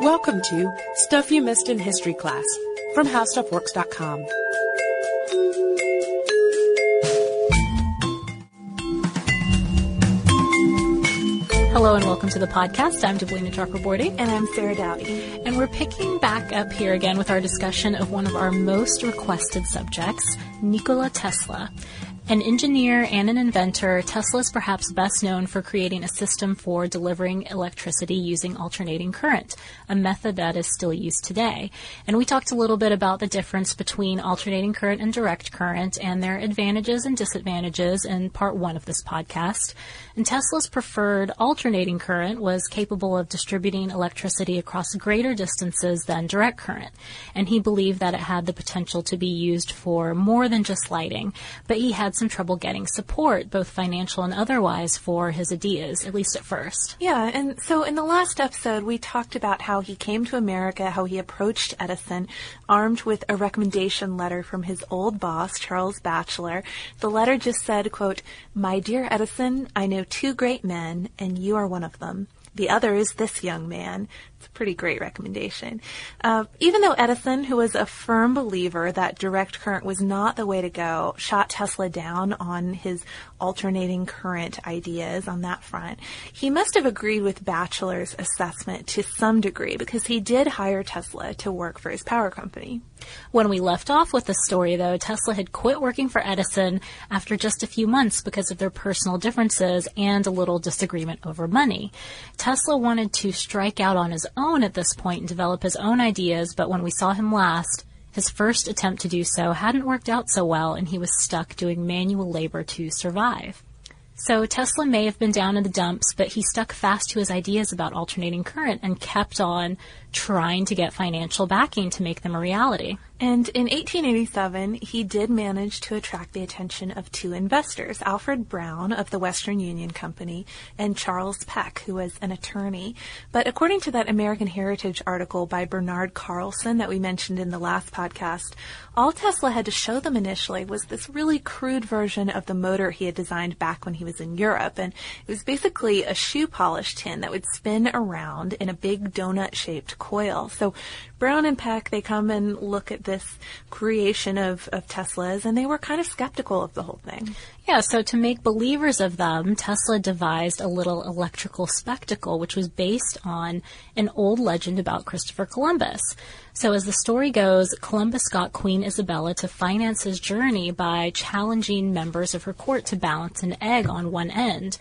Welcome to Stuff You Missed in History Class from HowStuffWorks.com. Hello and welcome to the podcast. I'm Deblina Chakraborty. And I'm Sarah Dowdy. And we're picking back up here again with our discussion of one of our most requested subjects, Nikola Tesla. An engineer and an inventor, Tesla is perhaps best known for creating a system for delivering electricity using alternating current, a method that is still used today. And we talked a little bit about the difference between alternating current and direct current and their advantages and disadvantages in part one of this podcast. And Tesla's preferred alternating current was capable of distributing electricity across greater distances than direct current. And he believed that it had the potential to be used for more than just lighting, but he had some trouble getting support, both financial and otherwise, for his ideas, at least at first. Yeah, and so in the last episode, we talked about how he came to America, how he approached Edison, armed with a recommendation letter from his old boss, Charles Batchelor. The letter just said, quote, "My dear Edison, I know 2 great men, and you are one of them. The other is this young man." It's a pretty great recommendation. Even though Edison, who was a firm believer that direct current was not the way to go, shot Tesla down on his alternating current ideas on that front, he must have agreed with Batchelor's assessment to some degree because he did hire Tesla to work for his power company. When we left off with the story, though, Tesla had quit working for Edison after just a few months because of their personal differences and a little disagreement over money. Tesla wanted to strike out on his own at this point and develop his own ideas, but when we saw him last, his first attempt to do so hadn't worked out so well, and he was stuck doing manual labor to survive. So Tesla may have been down in the dumps, but he stuck fast to his ideas about alternating current and kept on trying to get financial backing to make them a reality. And in 1887, he did manage to attract the attention of 2 investors, Alfred Brown of the Western Union Company and Charles Peck, who was an attorney. But according to that American Heritage article by Bernard Carlson that we mentioned in the last podcast, all Tesla had to show them initially was this really crude version of the motor he had designed back when he was in Europe. And it was basically a shoe polish tin that would spin around in a big donut-shaped coil. So Brown and Peck, they come and look at this creation of Tesla's, and they were kind of skeptical of the whole thing. Yeah, so to make believers of them, Tesla devised a little electrical spectacle, which was based on an old legend about Christopher Columbus. So as the story goes, Columbus got Queen Isabella to finance his journey by challenging members of her court to balance an egg on one end.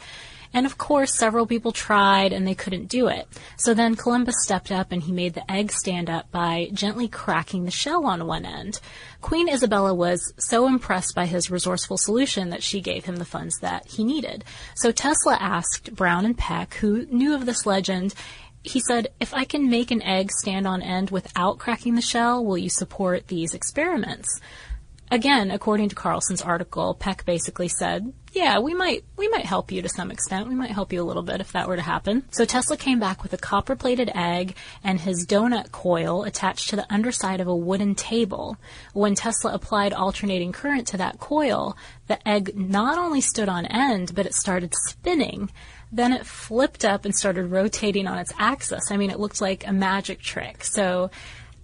And of course, several people tried and they couldn't do it. So then Columbus stepped up and he made the egg stand up by gently cracking the shell on one end. Queen Isabella was so impressed by his resourceful solution that she gave him the funds that he needed. So Tesla asked Brown and Peck, who knew of this legend, he said, "If I can make an egg stand on end without cracking the shell, will you support these experiments?" Again, according to Carlson's article, Peck basically said, "Yeah, we might help you to some extent. We might help you a little bit if that were to happen." So Tesla came back with a copper-plated egg and his donut coil attached to the underside of a wooden table. When Tesla applied alternating current to that coil, the egg not only stood on end, but it started spinning. Then it flipped up and started rotating on its axis. I mean, it looked like a magic trick. So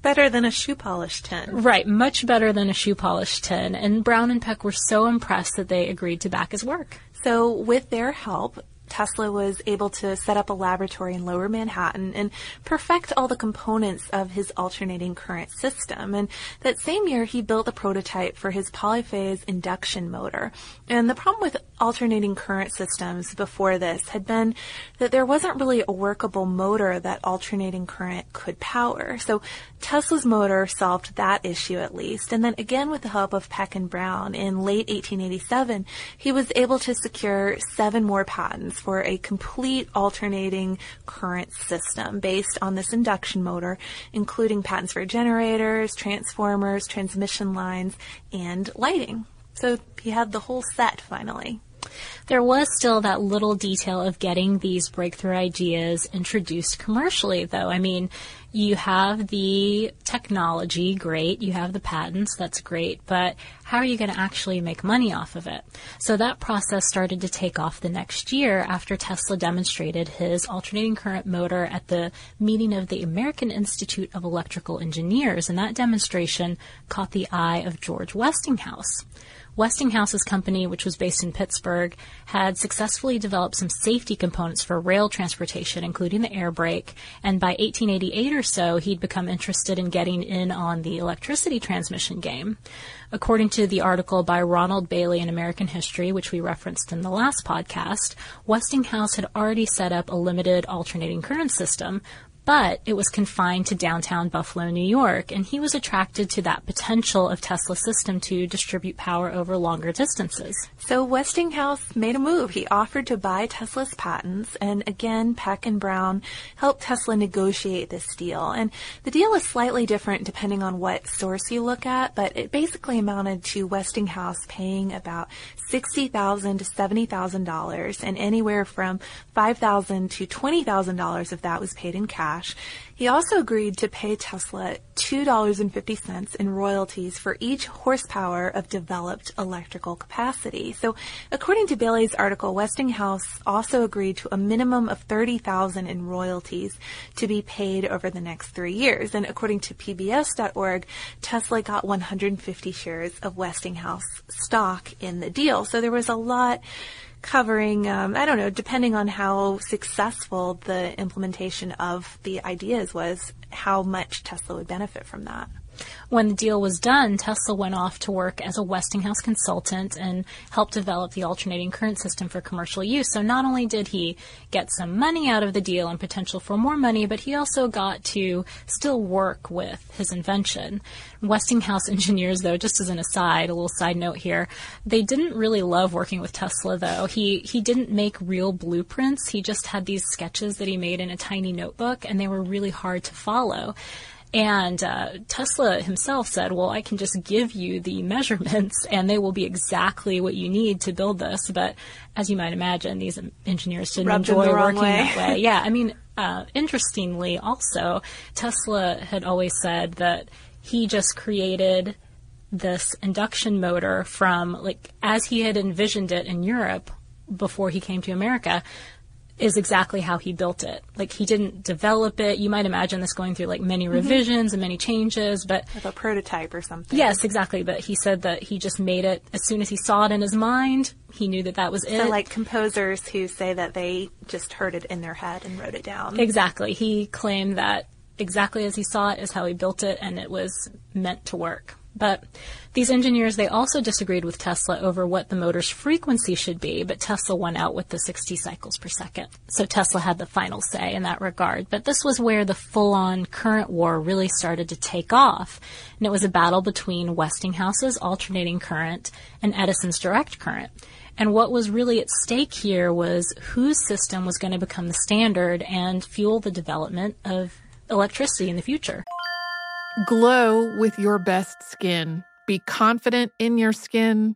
better than a shoe polish tin. Right, much better than a shoe polish tin. And Brown and Peck were so impressed that they agreed to back his work. So with their help, Tesla was able to set up a laboratory in Lower Manhattan and perfect all the components of his alternating current system. And that same year, he built a prototype for his polyphase induction motor. And the problem with alternating current systems before this had been that there wasn't really a workable motor that alternating current could power. So Tesla's motor solved that issue at least. And then again, with the help of Peck and Brown, in late 1887, he was able to secure 7 more patents for a complete alternating current system based on this induction motor, including patents for generators, transformers, transmission lines, and lighting. So he had the whole set finally. There was still that little detail of getting these breakthrough ideas introduced commercially, though. I mean, you have the technology, great. You have the patents, that's great. But how are you going to actually make money off of it? So that process started to take off the next year after Tesla demonstrated his alternating current motor at the meeting of the American Institute of Electrical Engineers. And that demonstration caught the eye of George Westinghouse. Westinghouse's company, which was based in Pittsburgh, had successfully developed some safety components for rail transportation, including the air brake. And by 1888 or so, he'd become interested in getting in on the electricity transmission game. According to the article by Ronald Bailey in American History, which we referenced in the last podcast, Westinghouse had already set up a limited alternating current system, but it was confined to downtown Buffalo, New York, and he was attracted to that potential of Tesla's system to distribute power over longer distances. So Westinghouse made a move. He offered to buy Tesla's patents, and again, Peck and Brown helped Tesla negotiate this deal. And the deal is slightly different depending on what source you look at, but it basically amounted to Westinghouse paying about $60,000 to $70,000, and anywhere from $5,000 to $20,000 of that was paid in cash. He also agreed to pay Tesla $2.50 in royalties for each horsepower of developed electrical capacity. So according to Bailey's article, Westinghouse also agreed to a minimum of $30,000 in royalties to be paid over the next 3 years. And according to PBS.org, Tesla got 150 shares of Westinghouse stock in the deal. So there was a lot covering, I don't know, depending on how successful the implementation of the ideas was, how much Tesla would benefit from that. When the deal was done, Tesla went off to work as a Westinghouse consultant and helped develop the alternating current system for commercial use. So not only did he get some money out of the deal and potential for more money, but he also got to still work with his invention. Westinghouse engineers, though, just as an aside, a little side note here, they didn't really love working with Tesla, though. He didn't make real blueprints. He just had these sketches that he made in a tiny notebook, and they were really hard to follow. And Tesla himself said, well, I can just give you the measurements and they will be exactly what you need to build this. But as you might imagine, these engineers didn't enjoy working that way. Yeah, I mean, interestingly also, Tesla had always said that he just created this induction motor from, like, as he had envisioned it in Europe before he came to America. is exactly how he built it. Like, he didn't develop it. You might imagine this going through, like, many revisions and many changes, but... Like a prototype or something. Yes, exactly. But he said that he just made it as soon as he saw it in his mind. He knew that that was it. So, like, composers who say that they just heard it in their head and wrote it down. Exactly. He claimed that exactly as he saw it is how he built it, and it was meant to work. But these engineers, they also disagreed with Tesla over what the motor's frequency should be, but Tesla won out with the 60 cycles per second. So Tesla had the final say in that regard. But this was where the full-on current war really started to take off, and it was a battle between Westinghouse's alternating current and Edison's direct current. And what was really at stake here was whose system was going to become the standard and fuel the development of electricity in the future. Glow with your best skin. Be confident in your skin.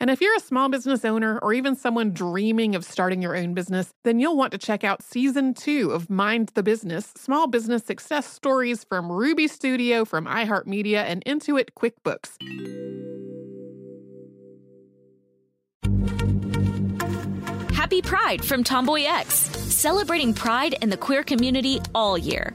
And if you're a small business owner or even someone dreaming of starting your own business, then you'll want to check out Season 2 of Mind the Business, Small Business Success Stories from Ruby Studio, from iHeartMedia, and Intuit QuickBooks. Happy Pride from Tomboy X, celebrating pride in the queer community all year.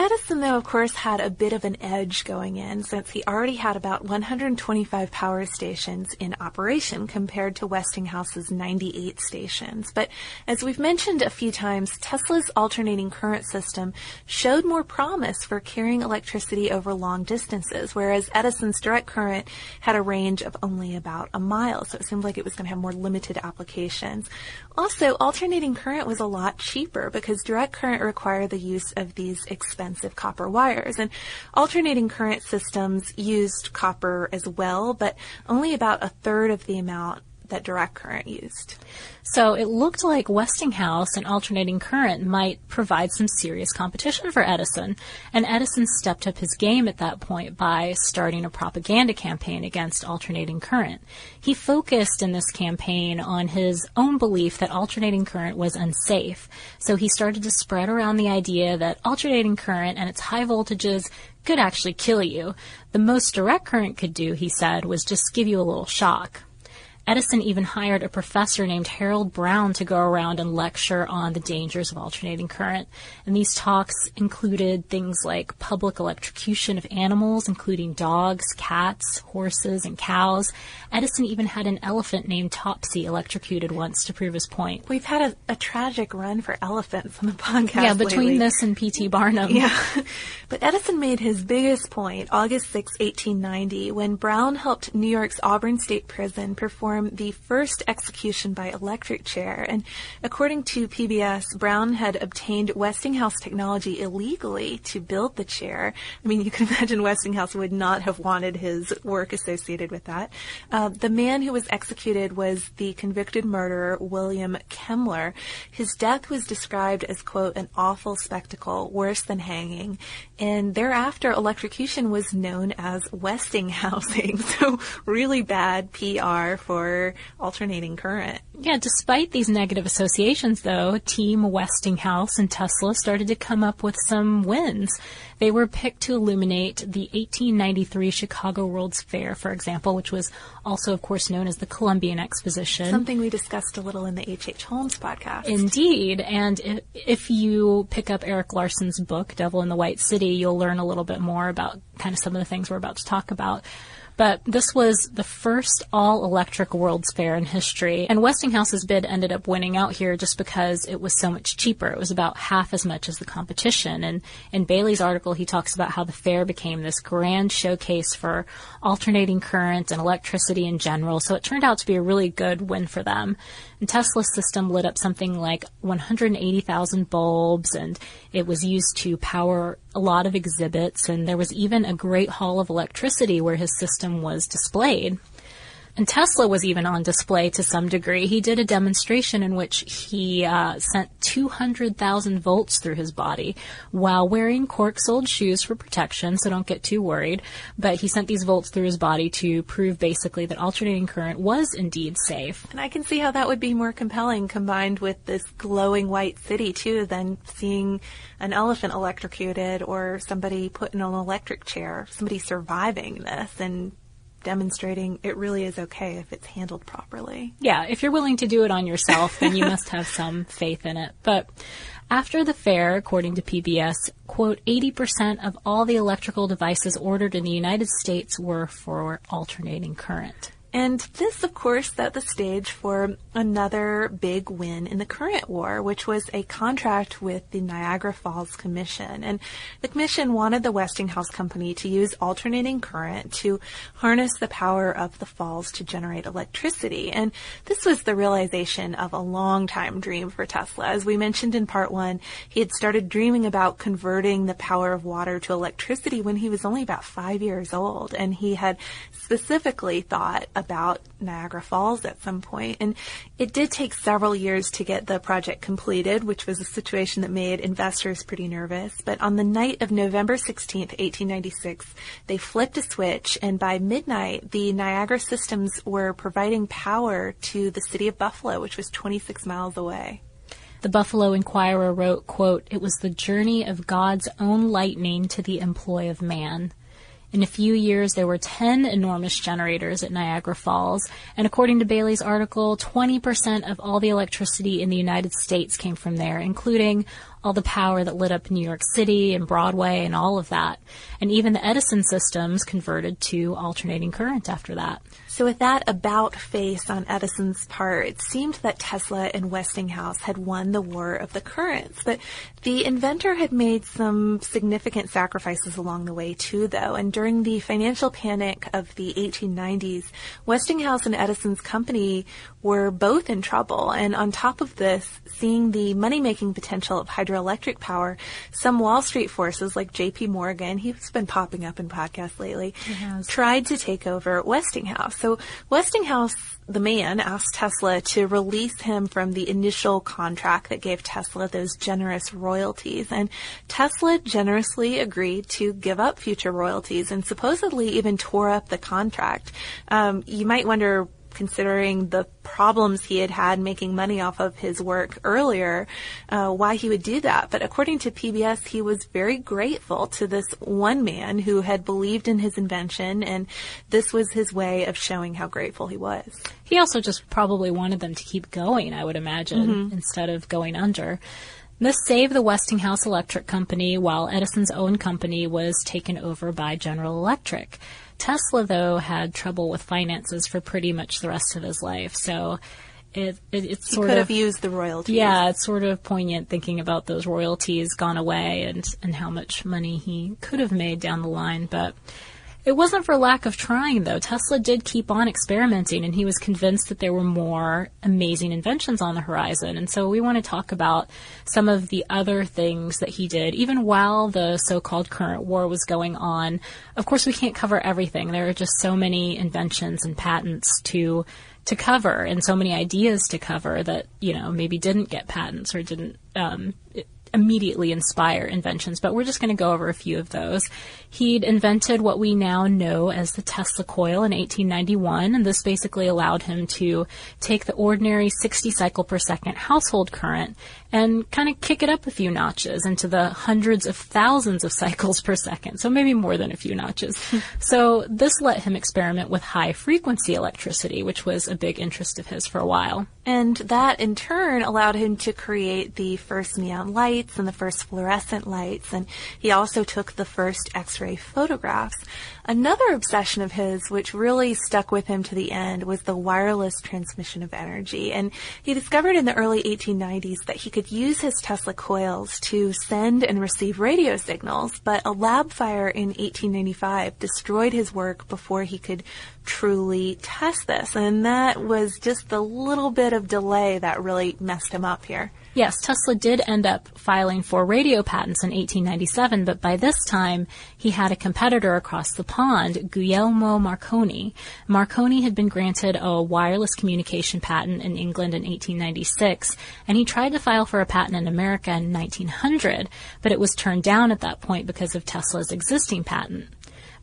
Edison, though, of course, had a bit of an edge going in since he already had about 125 power stations in operation compared to Westinghouse's 98 stations. But as we've mentioned a few times, Tesla's alternating current system showed more promise for carrying electricity over long distances, whereas Edison's direct current had a range of only about a mile, so it seemed like it was going to have more limited applications. Also, alternating current was a lot cheaper because direct current required the use of these expensive copper wires, and alternating current systems used copper as well, but only about a third of the amount that direct current used. So it looked like Westinghouse and alternating current might provide some serious competition for Edison, and Edison stepped up his game at that point by starting a propaganda campaign against alternating current. He focused in this campaign on his own belief that alternating current was unsafe, so he started to spread around the idea that alternating current and its high voltages could actually kill you. The most direct current could do, he said, was just give you a little shock. Edison even hired a professor named Harold Brown to go around and lecture on the dangers of alternating current. And these talks included things like public electrocution of animals, including dogs, cats, horses, and cows. Edison even had an elephant named Topsy electrocuted once to prove his point. We've had a tragic run for elephants on the podcast. Yeah, between lately. This and P.T. Barnum. Yeah. But Edison made his biggest point August 6, 1890, when Brown helped New York's Auburn State Prison perform the first execution by electric chair. And according to PBS, Brown had obtained Westinghouse technology illegally to build the chair. I mean, you can imagine Westinghouse would not have wanted his work associated with that. The man who was executed was the convicted murderer, William Kemmler. His death was described as, quote, an awful spectacle, worse than hanging. And thereafter, electrocution was known as Westinghousing. So really bad PR for alternating current. Yeah, despite these negative associations, though, Team Westinghouse and Tesla started to come up with some wins. They were picked to illuminate the 1893 Chicago World's Fair, for example, which was also, of course, known as the Columbian Exposition. Something we discussed a little in the H.H. Holmes podcast. Indeed. And if you pick up Eric Larson's book, Devil in the White City, you'll learn a little bit more about kind of some of the things we're about to talk about. But this was the first all-electric World's Fair in history. And Westinghouse's bid ended up winning out here just because it was so much cheaper. It was about half as much as the competition. And in Bailey's article, he talks about how the fair became this grand showcase for alternating current and electricity in general. So it turned out to be a really good win for them. And Tesla's system lit up something like 180,000 bulbs, and it was used to power a lot of exhibits, and there was even a great hall of electricity where his system was displayed. And Tesla was even on display to some degree. He did a demonstration in which he sent 200,000 volts through his body while wearing cork-soled shoes for protection, so don't get too worried. But he sent these volts through his body to prove basically that alternating current was indeed safe. And I can see how that would be more compelling combined with this glowing white city, too, than seeing an elephant electrocuted or somebody put in an electric chair, somebody surviving this and demonstrating it really is okay if it's handled properly. Yeah, if you're willing to do it on yourself, then you must have some faith in it. But after the fair, according to PBS, quote, 80% of all the electrical devices ordered in the United States were for alternating current. And this, of course, set the stage for another big win in the current war, which was a contract with the Niagara Falls Commission. And the commission wanted the Westinghouse Company to use alternating current to harness the power of the falls to generate electricity. And this was the realization of a long-time dream for Tesla. As we mentioned in part one, he had started dreaming about converting the power of water to electricity when he was only about 5 years old. And he had specifically thought about Niagara Falls at some point. And it did take several years to get the project completed, which was a situation that made investors pretty nervous. But on the night of November 16th, 1896, they flipped a switch, and by midnight, the Niagara systems were providing power to the city of Buffalo, which was 26 miles away. The Buffalo Inquirer wrote, quote, "It was the journey of God's own lightning to the employ of man." In a few years, there were 10 enormous generators at Niagara Falls, and according to Bailey's article, 20% of all the electricity in the United States came from there, including all the power that lit up New York City and Broadway and all of that. And even the Edison systems converted to alternating current after that. So with that about face on Edison's part, it seemed that Tesla and Westinghouse had won the war of the currents. But the inventor had made some significant sacrifices along the way too, though. And during the financial panic of the 1890s, Westinghouse and Edison's company were both in trouble. And on top of this, seeing the money-making potential of hydroelectric power, some Wall Street forces like J.P. Morgan, he's been popping up in podcasts lately, tried to take over Westinghouse. So Westinghouse, the man, asked Tesla to release him from the initial contract that gave Tesla those generous royalties. And Tesla generously agreed to give up future royalties and supposedly even tore up the contract. You might wonder, considering the problems he had had making money off of his work earlier, why he would do that. But according to PBS, he was very grateful to this one man who had believed in his invention, and this was his way of showing how grateful he was. He also just probably wanted them to keep going, I would imagine, instead of going under. This saved the Westinghouse Electric Company, while Edison's own company was taken over by General Electric. Tesla, though, had trouble with finances for pretty much the rest of his life, so it's sort of... He could have used the royalties. Yeah, it's sort of poignant thinking about those royalties gone away and how much money he could have made down the line, but... It wasn't for lack of trying, though. Tesla did keep on experimenting, and he was convinced that there were more amazing inventions on the horizon. And so we want to talk about some of the other things that he did, even while the so-called current war was going on. Of course, we can't cover everything. There are just so many inventions and patents to cover, and so many ideas to cover that, you know, maybe didn't get patents or didn't immediately inspire inventions, but we're just going to go over a few of those. He'd invented what we now know as the Tesla coil in 1891, and this basically allowed him to take the ordinary 60 cycle per second household current and kind of kick it up a few notches into the hundreds of thousands of cycles per second, so maybe more than a few notches. So this let him experiment with high-frequency electricity, which was a big interest of his for a while. And that, in turn, allowed him to create the first neon lights and the first fluorescent lights, and he also took the first X-ray photographs. Another obsession of his, which really stuck with him to the end, was the wireless transmission of energy. And he discovered in the early 1890s that he could use his Tesla coils to send and receive radio signals, but a lab fire in 1895 destroyed his work before he could truly test this. And that was just the little bit of delay that really messed him up here. Yes, Tesla did end up filing for radio patents in 1897, but by this time, he had a competitor across the pond, Guglielmo Marconi. Marconi had been granted a wireless communication patent in England in 1896, and he tried to file for a patent in America in 1900, but it was turned down at that point because of Tesla's existing patent.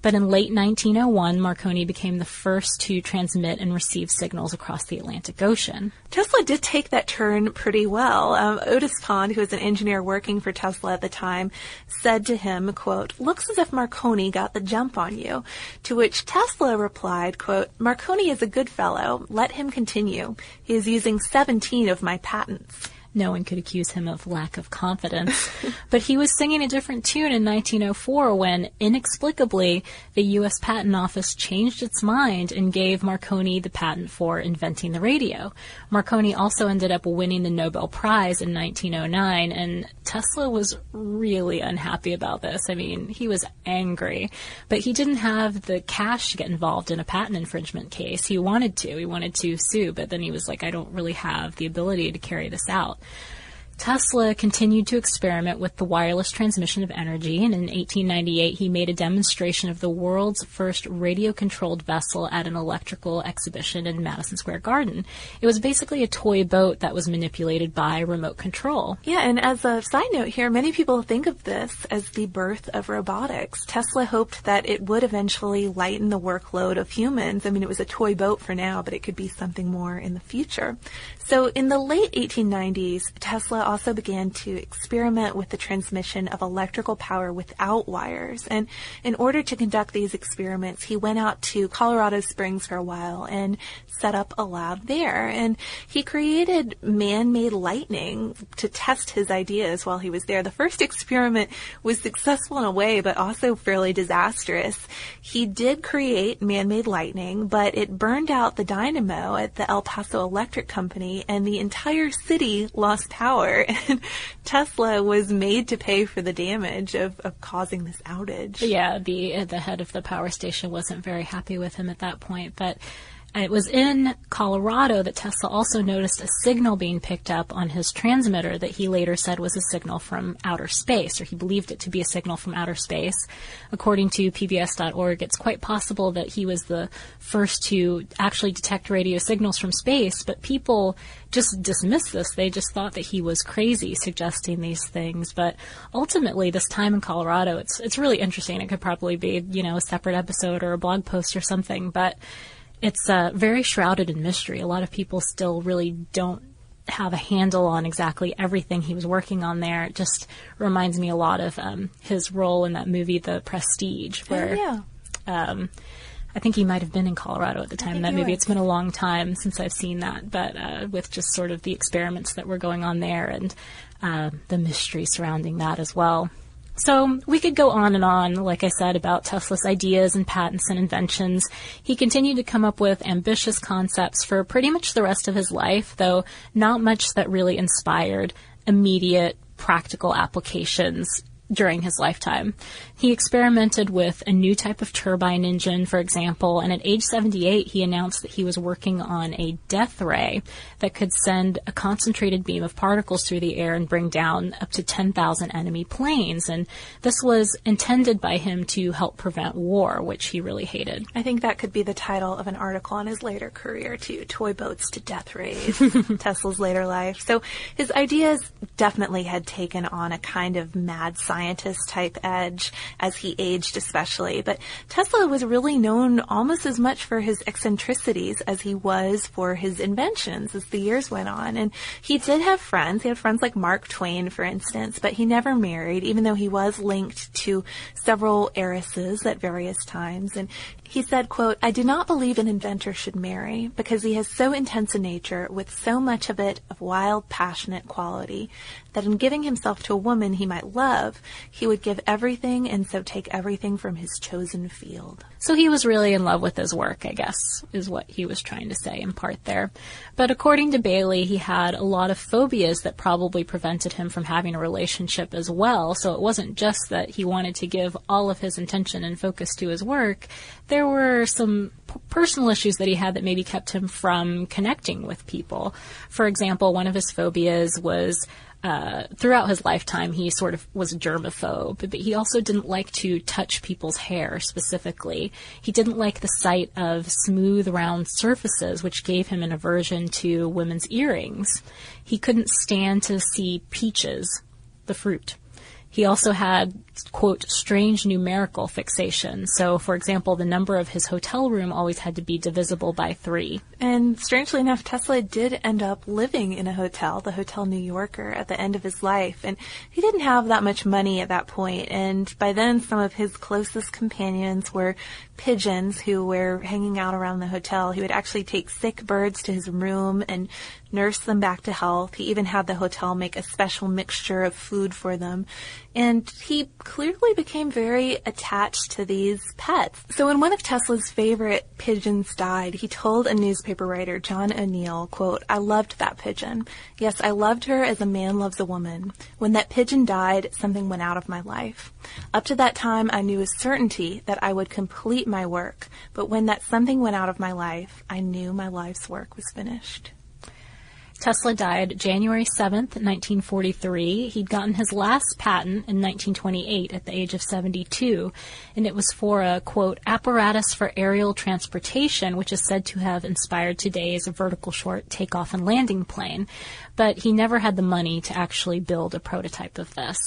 But in late 1901, Marconi became the first to transmit and receive signals across the Atlantic Ocean. Tesla did take that turn pretty well. Otis Pond, who was an engineer working for Tesla at the time, said to him, quote, "Looks as if Marconi got the jump on you." To which Tesla replied, quote, "Marconi is a good fellow. Let him continue. He is using 17 of my patents." No one could accuse him of lack of confidence. But he was singing a different tune in 1904 when, inexplicably, the U.S. Patent Office changed its mind and gave Marconi the patent for inventing the radio. Marconi also ended up winning the Nobel Prize in 1909, and Tesla was really unhappy about this. I mean, he was angry. But he didn't have the cash to get involved in a patent infringement case. He wanted to. He wanted to sue, but then he was like, I don't really have the ability to carry this out. Tesla continued to experiment with the wireless transmission of energy, and in 1898 he made a demonstration of the world's first radio-controlled vessel at an electrical exhibition in Madison Square Garden. It was basically a toy boat that was manipulated by remote control. Yeah, and as a side note here, many people think of this as the birth of robotics. Tesla hoped that it would eventually lighten the workload of humans. I mean, it was a toy boat for now, but it could be something more in the future. So in the late 1890s, Tesla also began to experiment with the transmission of electrical power without wires. And in order to conduct these experiments, he went out to Colorado Springs for a while and set up a lab there. And he created man-made lightning to test his ideas while he was there. The first experiment was successful in a way, but also fairly disastrous. He did create man-made lightning, but it burned out the dynamo at the El Paso Electric Company, and the entire city lost power. And Tesla was made to pay for the damage of causing this outage. Yeah, the head of the power station wasn't very happy with him at that point, but it was in Colorado that Tesla also noticed a signal being picked up on his transmitter that he later said was a signal from outer space, or he believed it to be a signal from outer space. According to PBS.org, it's quite possible that he was the first to actually detect radio signals from space, but people just dismissed this. They just thought that he was crazy suggesting these things. But ultimately, this time in Colorado, it's really interesting. It could probably be, a separate episode or a blog post or something, but it's very shrouded in mystery. A lot of people still really don't have a handle on exactly everything he was working on there. It just reminds me a lot of his role in that movie, The Prestige, where I think he might have been in Colorado at the time in that movie. It's been a long time since I've seen that, but with just sort of the experiments that were going on there and the mystery surrounding that as well. So we could go on and on, like I said, about Tesla's ideas and patents and inventions. He continued to come up with ambitious concepts for pretty much the rest of his life, though not much that really inspired immediate practical applications during his lifetime. He experimented with a new type of turbine engine, for example, and at age 78, he announced that he was working on a death ray that could send a concentrated beam of particles through the air and bring down up to 10,000 enemy planes. And this was intended by him to help prevent war, which he really hated. I think that could be the title of an article on his later career, too, Toy Boats to Death Rays, Tesla's later life. So his ideas definitely had taken on a kind of mad scientist type edge as he aged especially. But Tesla was really known almost as much for his eccentricities as he was for his inventions as the years went on. And he did have friends. He had friends like Mark Twain, for instance, but he never married, even though he was linked to several heiresses at various times. And he said, quote, "I do not believe an inventor should marry because he has so intense a nature with so much of it of wild, passionate quality that in giving himself to a woman he might love, he would give everything and so take everything from his chosen field." So he was really in love with his work, I guess, is what he was trying to say in part there. But according to Bailey, he had a lot of phobias that probably prevented him from having a relationship as well. So it wasn't just that he wanted to give all of his intention and focus to his work. There were some personal issues that he had that maybe kept him from connecting with people. For example, one of his phobias was throughout his lifetime, he sort of was a germaphobe, but he also didn't like to touch people's hair specifically. He didn't like the sight of smooth, round surfaces, which gave him an aversion to women's earrings. He couldn't stand to see peaches, the fruit. He also had, quote, strange numerical fixation. So, for example, the number of his hotel room always had to be divisible by 3. And strangely enough, Tesla did end up living in a hotel, the Hotel New Yorker, at the end of his life. And he didn't have that much money at that point. And by then, some of his closest companions were pigeons who were hanging out around the hotel. He would actually take sick birds to his room and nurse them back to health. He even had the hotel make a special mixture of food for them. And he clearly became very attached to these pets. So when one of Tesla's favorite pigeons died, he told a newspaper writer, John O'Neill, quote, "I loved that pigeon. Yes, I loved her as a man loves a woman. When that pigeon died, something went out of my life. Up to that time, I knew with certainty that I would complete my work. But when that something went out of my life, I knew my life's work was finished." Tesla died January 7th, 1943. He'd gotten his last patent in 1928 at the age of 72, and it was for a, quote, apparatus for aerial transportation, which is said to have inspired today's vertical short takeoff and landing plane. But he never had the money to actually build a prototype of this.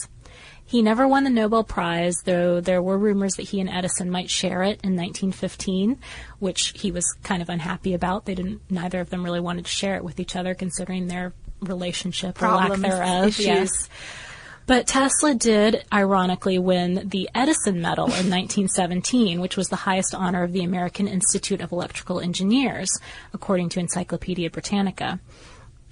He never won the Nobel Prize, though there were rumors that he and Edison might share it in 1915, which he was kind of unhappy about. Neither of them really wanted to share it with each other, considering their relationship problems, or lack thereof. Issues. Yes. But Tesla did, ironically, win the Edison Medal in 1917, which was the highest honor of the American Institute of Electrical Engineers, according to Encyclopedia Britannica.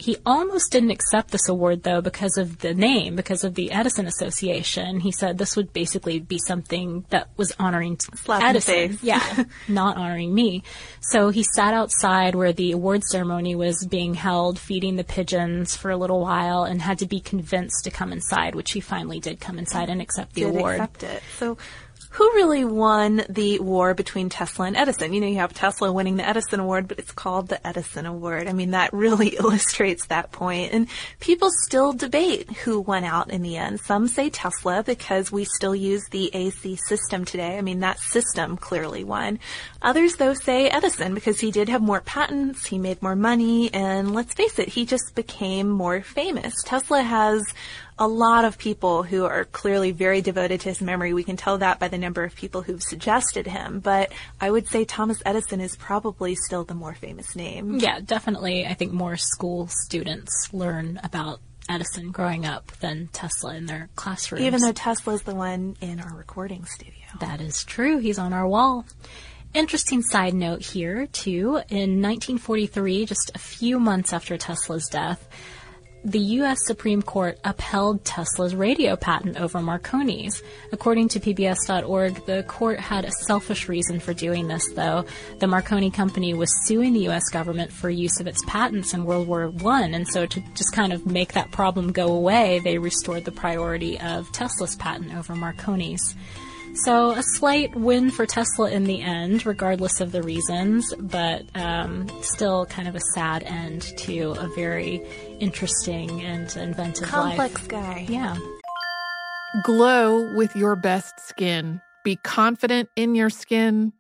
He almost didn't accept this award, though, because of the name, because of the Edison Association. He said this would basically be something that was honoring Edison. Yeah, not honoring me. So he sat outside where the award ceremony was being held, feeding the pigeons for a little while, and had to be convinced to come inside, which he finally did come inside and accept the award. Accept it. So who really won the war between Tesla and Edison? You know, you have Tesla winning the Edison Award, but it's called the Edison Award. I mean, that really illustrates that point. And people still debate who won out in the end. Some say Tesla because we still use the AC system today. I mean, that system clearly won. Others, though, say Edison because he did have more patents, he made more money, and let's face it, he just became more famous. Tesla has a lot of people who are clearly very devoted to his memory. We can tell that by the number of people who've suggested him. But I would say Thomas Edison is probably still the more famous name. Yeah, definitely. I think more school students learn about Edison growing up than Tesla in their classrooms. Even though Tesla's the one in our recording studio. That is true. He's on our wall. Interesting side note here, too. In 1943, just a few months after Tesla's death, the U.S. Supreme Court upheld Tesla's radio patent over Marconi's. According to PBS.org, the court had a selfish reason for doing this, though. The Marconi company was suing the U.S. government for use of its patents in World War I, and so to just kind of make that problem go away, they restored the priority of Tesla's patent over Marconi's. So a slight win for Tesla in the end, regardless of the reasons, but still kind of a sad end to a very interesting and inventive complex life. Guy. Yeah. Glow with your best skin. Be confident in your skin.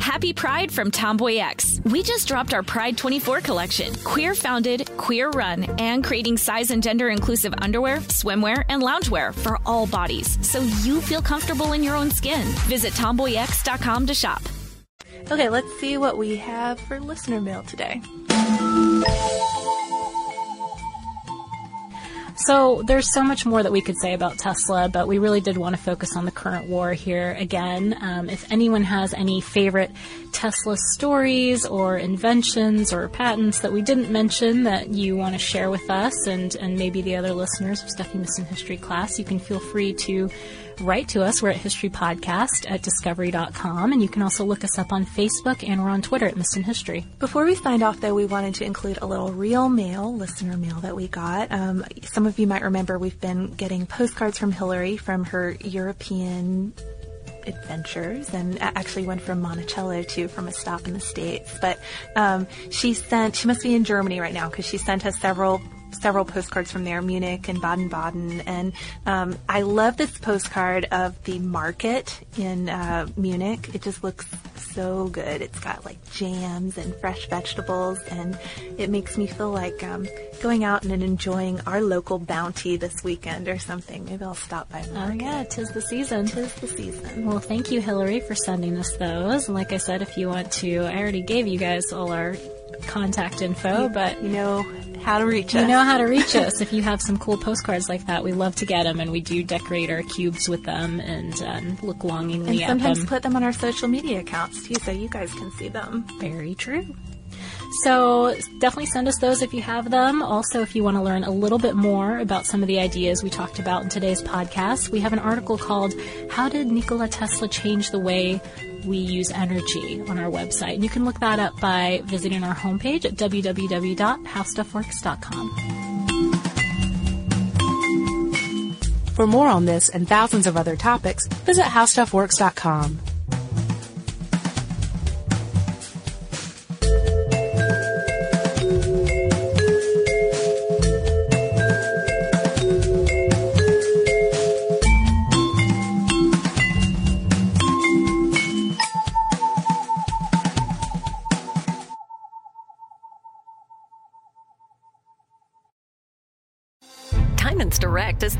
Happy Pride from Tomboy X. We just dropped our Pride 24 collection. Queer founded, queer run, and creating size and gender inclusive underwear, swimwear, and loungewear for all bodies, so you feel comfortable in your own skin. Visit TomboyX.com to shop. Okay, let's see what we have for listener mail today. So there's so much more that we could say about Tesla, but we really did want to focus on the current war here again. If anyone has any favorite Tesla stories or inventions or patents that we didn't mention that you want to share with us and maybe the other listeners of Stuff You Missed in History Class, you can feel free to write to us. We're at historypodcast@discovery.com, and you can also look us up on Facebook, and we're on Twitter at Missed in History. Before we sign off, though, we wanted to include a little real mail, listener mail that we got. Some of you might remember we've been getting postcards from Hillary from her European adventures, and actually one from Monticello too, from a stop in the States. But she must be in Germany right now, because she sent us several postcards from there, Munich and Baden-Baden. And I love this postcard of the market in Munich. It just looks so good. It's got like jams and fresh vegetables, and it makes me feel like going out and enjoying our local bounty this weekend or something. Maybe I'll stop by the market. Oh yeah, tis the season. Tis the season. Well, thank you, Hillary, for sending us those. And like I said, if you want to, I already gave you guys all our contact info, but you know how to reach us. You know how to reach us. If you have some cool postcards like that, we love to get them, and we do decorate our cubes with them and look longingly at them. And sometimes put them on our social media accounts too, so you guys can see them. Very true. So definitely send us those if you have them. Also, if you want to learn a little bit more about some of the ideas we talked about in today's podcast, we have an article called How Did Nikola Tesla Change the Way We Use Energy on our website. And you can look that up by visiting our homepage at www.howstuffworks.com. For more on this and thousands of other topics, visit howstuffworks.com. Diamonds Direct has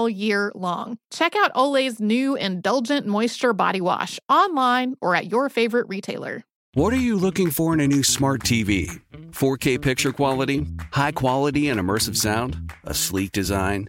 year long. Check out Olay's new Indulgent Moisture Body Wash online or at your favorite retailer. What are you looking for in a new smart TV? 4K picture quality? High quality and immersive sound? A sleek design?